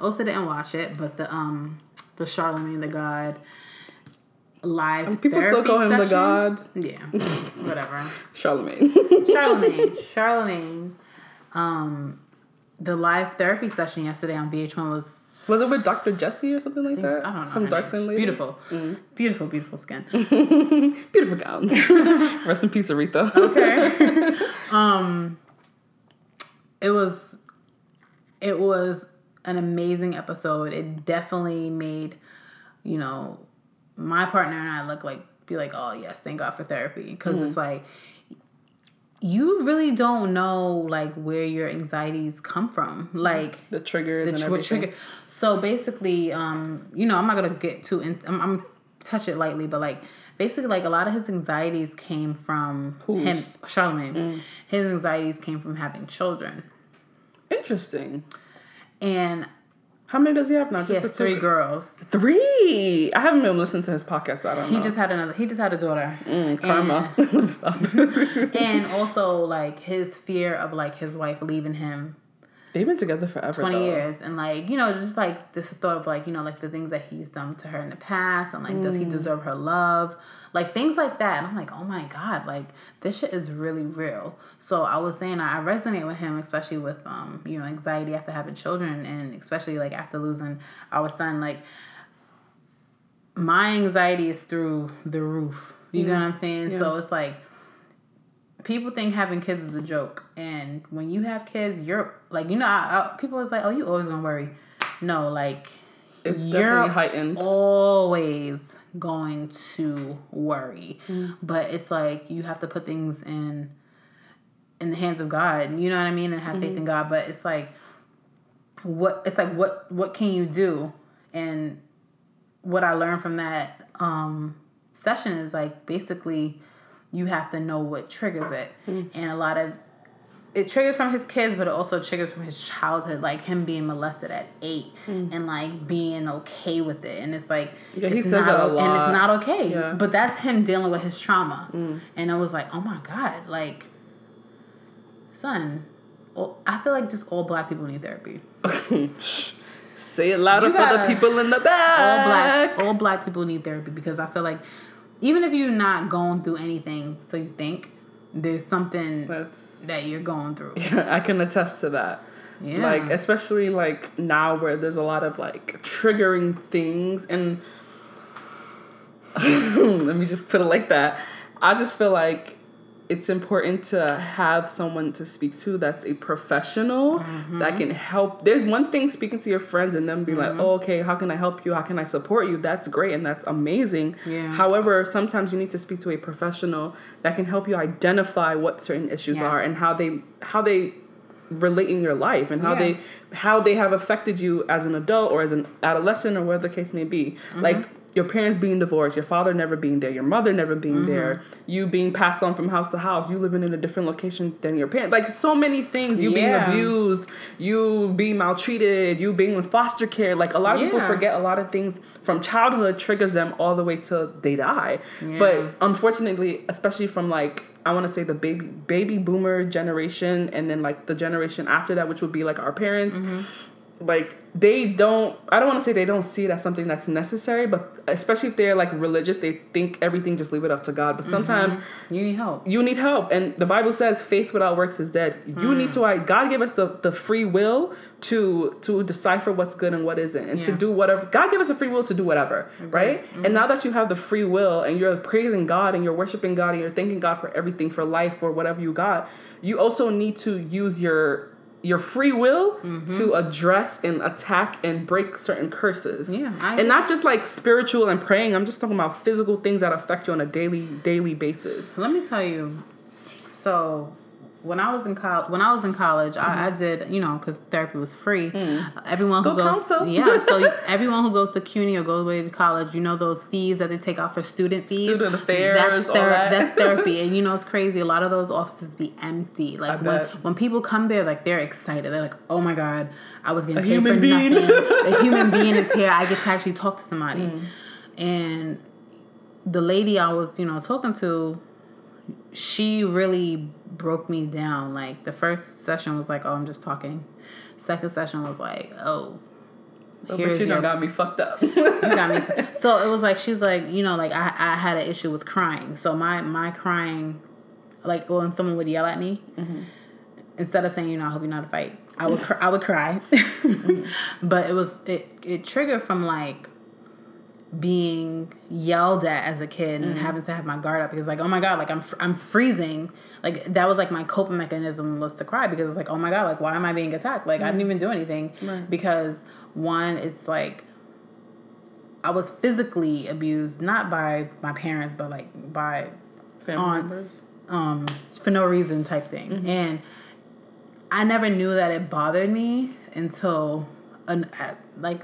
Osa didn't watch it, but the Charlamagne the God live people therapy still call him session. The God. Yeah. Whatever. Charlamagne. The live therapy session yesterday on VH1 was Was it with Dr. Jesse or something like that? I don't know. Some dark skin lady. Beautiful. Mm. Beautiful, beautiful skin. Beautiful gowns. Rest in peace, Aretha. Okay. It was an amazing episode. It definitely made, you know, my partner and I be like, oh yes, thank God for therapy. Because it's like, you really don't know, like, where your anxieties come from. Like, the triggers and everything. So, basically, you know, I'm not going to get too... I'm touch it lightly, but, like, basically, like, a lot of his anxieties came from him, Charlamagne. Mm. His anxieties came from having children. Interesting. And... How many does he have now? He has three girls. Three. I haven't been listening to his podcast, so I don't know. He just had a daughter. Karma. Let me stop. And also, like, his fear of, like, his wife leaving him. They've been together forever. 20 years, and, like, you know, just like this thought of, like, you know, like the things that he's done to her in the past, and like, does he deserve her love? Like, things like that. And I'm like, oh my God, like, this shit is really real. So I was saying I resonate with him, especially with, you know, anxiety after having children, and especially, like, after losing our son. Like, my anxiety is through the roof. You know what I'm saying? Yeah. So it's like, people think having kids is a joke. And when you have kids, you're, like, you know, people was like, oh, you always gonna worry. No, like... It's definitely heightened. Always going to worry, but it's like you have to put things in the hands of God. You know what I mean, and have faith in God. But it's like, what can you do? And what I learned from that session is, like, basically you have to know what triggers it, and a lot of. It triggers from his kids, but it also triggers from his childhood, like him being molested at 8 and, like, being okay with it. And it's like, he says that a lot. And it's not okay. Yeah. But that's him dealing with his trauma. And I was like, oh my God, like, son, I feel like just all black people need therapy. Say it louder for the people in the back. All black people need therapy, because I feel like even if you're not going through anything, so you think, there's something that you're going through. Yeah, I can attest to that. Yeah. Like, especially, like, now where there's a lot of, like, triggering things. And let me just put it like that. I just feel like it's important to have someone to speak to that's a professional that can help. There's one thing speaking to your friends and them being like, oh, okay, how can I help you? How can I support you? That's great and that's amazing. Yeah. However, sometimes you need to speak to a professional that can help you identify what certain issues are and how they relate in your life and how they have affected you as an adult or as an adolescent or whatever the case may be. Like, your parents being divorced, your father never being there, your mother never being there, you being passed on from house to house, you living in a different location than your parents. Like, so many things. You being abused, you being maltreated, you being in foster care. Like, a lot of people forget a lot of things from childhood triggers them all the way till they die. Yeah. But unfortunately, especially from, like, I want to say the baby boomer generation and then, like, the generation after that, which would be, like, our parents, like, I don't want to say they don't see it as something that's necessary, but especially if they're, like, religious, they think everything, just leave it up to God. But sometimes you need help. And the Bible says faith without works is dead. You need to, God gave us the free will to decipher what's good and what isn't, and to do whatever. God gave us a free will to do whatever, right? And now that you have the free will and you're praising God and you're worshiping God and you're thanking God for everything, for life, for whatever you got, you also need to use your free will to address and attack and break certain curses. Yeah, and not just, like, spiritual and praying. I'm just talking about physical things that affect you on a daily basis. Let me tell you. So when I was in college, I did, you know, because therapy was free. Everyone School who goes, counsel. Yeah. So everyone who goes to CUNY or goes away to college, you know, those fees that they take out for student fees, student affairs, that's therapy. And you know, it's crazy. A lot of those offices be empty. Like, when people come there, like, they're excited. They're like, oh my God, I was getting paid for nothing. A human being is here. I get to actually talk to somebody. And the lady I was, you know, talking to, she really broke me down. Like, the first session was like, oh, I'm just talking. Second session was like, oh, but you know, got me fucked up. You got me so it was like, she's like, you know, like, I had an issue with crying. So my crying, like, when someone would yell at me, instead of saying, you know, I hope you're not a fight, I would cry. But it triggered from like being yelled at as a kid and having to have my guard up because like, oh my God, like I'm freezing. Like that was like my coping mechanism was to cry because it's like, oh my God, like why am I being attacked? Like I didn't even do anything because one, it's like I was physically abused, not by my parents, but like by family aunts, members. For no reason type thing. Mm-hmm. And I never knew that it bothered me until later, like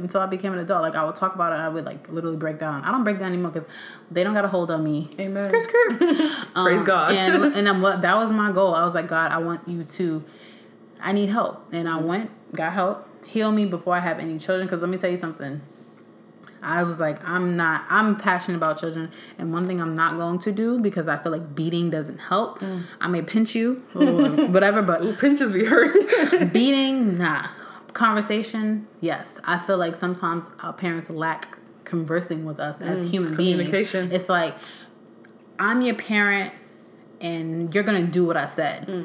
until I became an adult. Like I would talk about it and I would like literally break down. I don't break down anymore because they don't got a hold on me. Amen. Skr, skr. Praise God. And that was my goal. I was like, God, I need help. And I went, got help, heal me before I have any children. Because let me tell you something. I was like, I'm passionate about children. And one thing I'm not going to do, because I feel like beating doesn't help. I may pinch you or whatever, but pinches be hurt. Beating, nah. Conversation, yes. I feel like sometimes our parents lack conversing with us as human beings. Communication. It's like, I'm your parent and you're going to do what I said.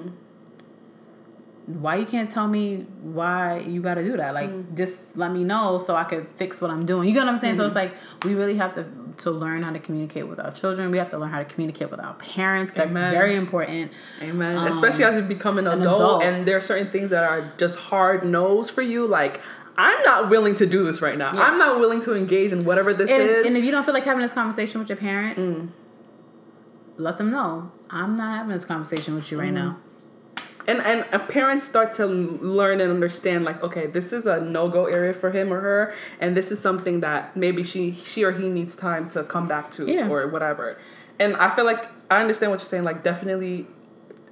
Why you can't tell me why you got to do that? Like, just let me know so I could fix what I'm doing. You get what I'm saying? So it's like, we really have to learn how to communicate with our children. We have to learn how to communicate with our parents. That's very important. Amen. Especially as you become an adult. And there are certain things that are just hard no's for you. Like, I'm not willing to do this right now. Yeah. I'm not willing to engage in whatever this is. And if you don't feel like having this conversation with your parent, let them know, I'm not having this conversation with you right now. And parents start to learn and understand, like, okay, this is a no-go area for him or her, and this is something that maybe she or he needs time to come back to or whatever. And I feel like I understand what you're saying. Like, definitely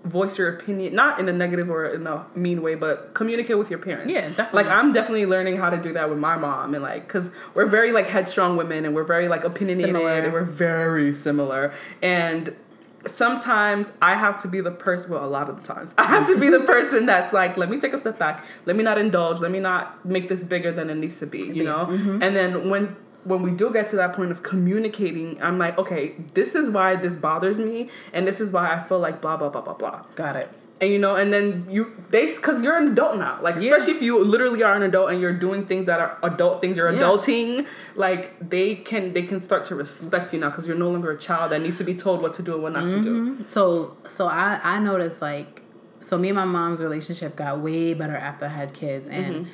voice your opinion, not in a negative or in a mean way, but communicate with your parents. Yeah, definitely. Like, I'm definitely learning how to do that with my mom. And, like, because we're very, like, headstrong women, and we're very, like, opinionated. Similar. And we're very similar. And sometimes I have to be the person, well, a lot of the times, I have to be the person that's like, let me take a step back. Let me not indulge. Let me not make this bigger than it needs to be, you know? Mm-hmm. And then when we do get to that point of communicating, I'm like, okay, this is why this bothers me. And this is why I feel like blah, blah, blah, blah, blah. Got it. And, you know, and then because you're an adult now. Like, especially if you literally are an adult and you're doing things that are adult things, you're adulting, like, they can start to respect you now because you're no longer a child that needs to be told what to do and what not to do. So I noticed, like, so me and my mom's relationship got way better after I had kids. And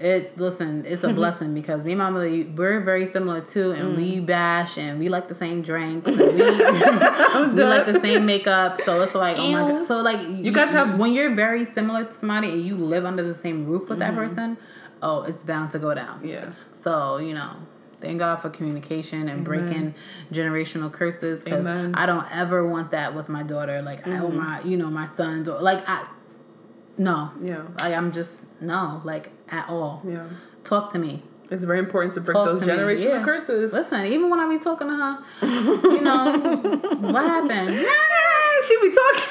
it's a blessing because me and my mother, we're very similar too. And we bash and we like the same drinks. And we like the same makeup. So it's like, oh my God. So like you guys have, when you're very similar to somebody and you live under the same roof with that person, oh, it's bound to go down. Yeah. So, you know, thank God for communication and breaking generational curses. Because I don't ever want that with my daughter. Like my sons or like no. Yeah. Like I'm just, no, like at all. Yeah. Talk to me. It's very important to break those generational curses. Listen, even when I be talking to her, you know, what happened? Nah, she be talking.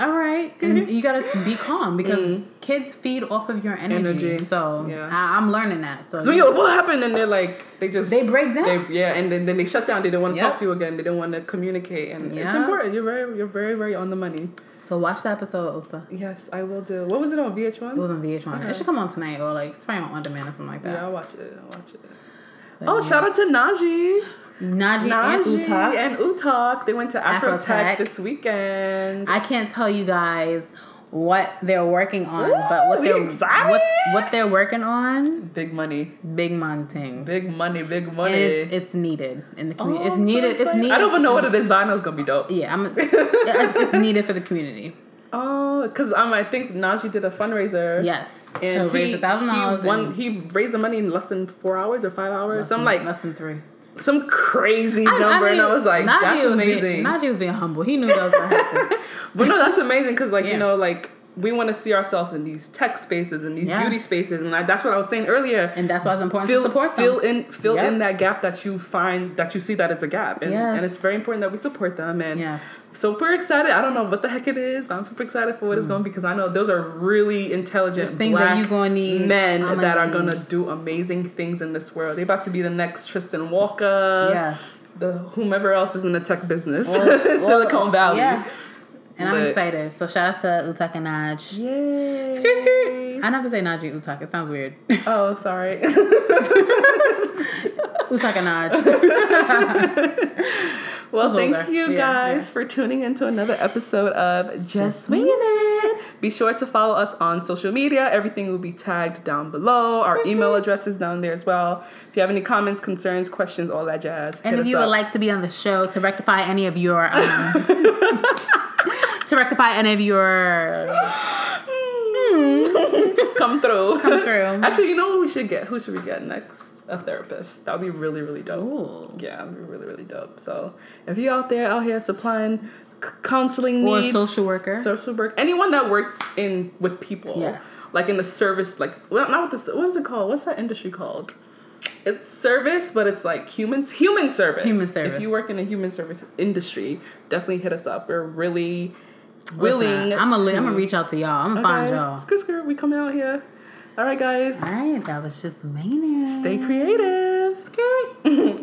All right. And you got to be calm because kids feed off of your energy. So I'm learning that. So you know, what happened? And they're like, they break down. And then they shut down. They don't want to talk to you again. They don't want to communicate. And it's important. You're very, very on the money. So watch the episode, Ulta. Yes, I will do. What was it on, VH1? It was on VH1. Okay. It should come on tonight or like it's probably on demand or something like that. Yeah, I'll watch it. But shout out to Najee. Najee and Utaka. They went to Afrotech this weekend. I can't tell you guys what they're working on, what they're working on. Big money. It's needed in the community. Oh, it's needed. I don't even know what it is, but I know it's gonna be dope. Yeah, it's needed for the community. Oh, because I think Najee did a fundraiser. Yes, and to raise $1,000. He raised the money in less than 4 hours or 5 hours. Less than 3. Some crazy number, and I was like, that's amazing. Najee was being humble. He knew that was going to happen. But no, that's amazing because, like, you know, like, we want to see ourselves in these tech spaces and these beauty spaces. And that's what I was saying earlier. And that's why it's important to support them. Fill in that gap that you find, that you see that it's a gap. And it's very important that we support them. And so we're excited. I don't know what the heck it is, but I'm super excited for what it's going to be because I know those are really intelligent black men that are going to do amazing things in this world. They're about to be the next Tristan Walker. Yes. Whomever else is in the tech business. Silicon Valley. Yeah. And I'm excited. So shout out to Utaka and Najee. Yay. Skirt, skirt. I never say Najee Utaka. It sounds weird. Oh, sorry. Utaka Najee. Well, thank you guys for tuning into another episode of Just Swinging It. Be sure to follow us on social media. Everything will be tagged down below. Our email address is down there as well. If you have any comments, concerns, questions, all that jazz. And if you would like to be on the show to rectify any of your... Come through. Actually, you know what we should get? Who should we get next? A therapist. That would be really, really dope. Ooh. Yeah, that would be really, really dope. So if you're out here supplying counseling or needs, social worker, anyone that works in with people, yes, like in the service, like what is it called? What's that industry called? It's service, but it's like human service. If you work in a human service industry, definitely hit us up. We're really willing. I'm gonna reach out to y'all. I'm gonna find y'all. Skirt, we coming out here. All right, guys. All right, that was just meaning. Stay creative. Skirt.